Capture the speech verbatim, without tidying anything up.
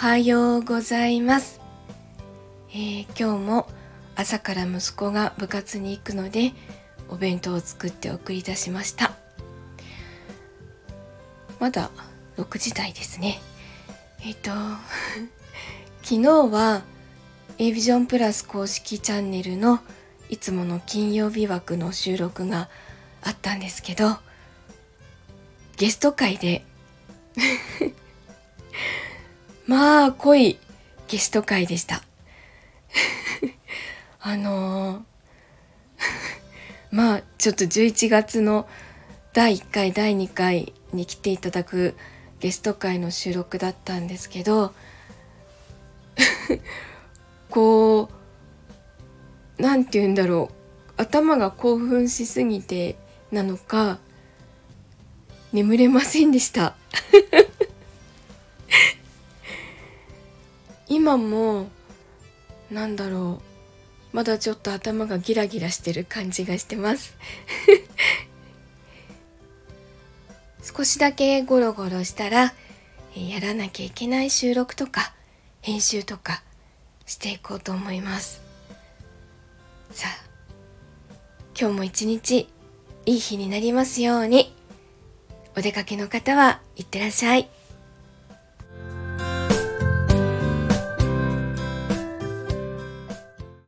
はようございます、えー、今日も朝から息子が部活に行くのでお弁当を作って送り出しました。まだろくじ台ですね。えっと昨日は エービジョン プラス公式チャンネルのいつもの金曜日枠の収録があったんですけど、ゲスト会でまあ濃いゲスト会でしたあのー、まあちょっとじゅういちがつのだいいっかいだいにかいに来ていただくゲスト会の収録だったんですけどこうなんて言うんだろう、頭が興奮しすぎてなのか眠れませんでした今もなんだろう、まだちょっと頭がギラギラしてる感じがしてます少しだけゴロゴロしたらやらなきゃいけない収録とか編集とかしていこうと思います。さあ今日も一日いい日になりますように。お出かけの方はいってらっしゃい。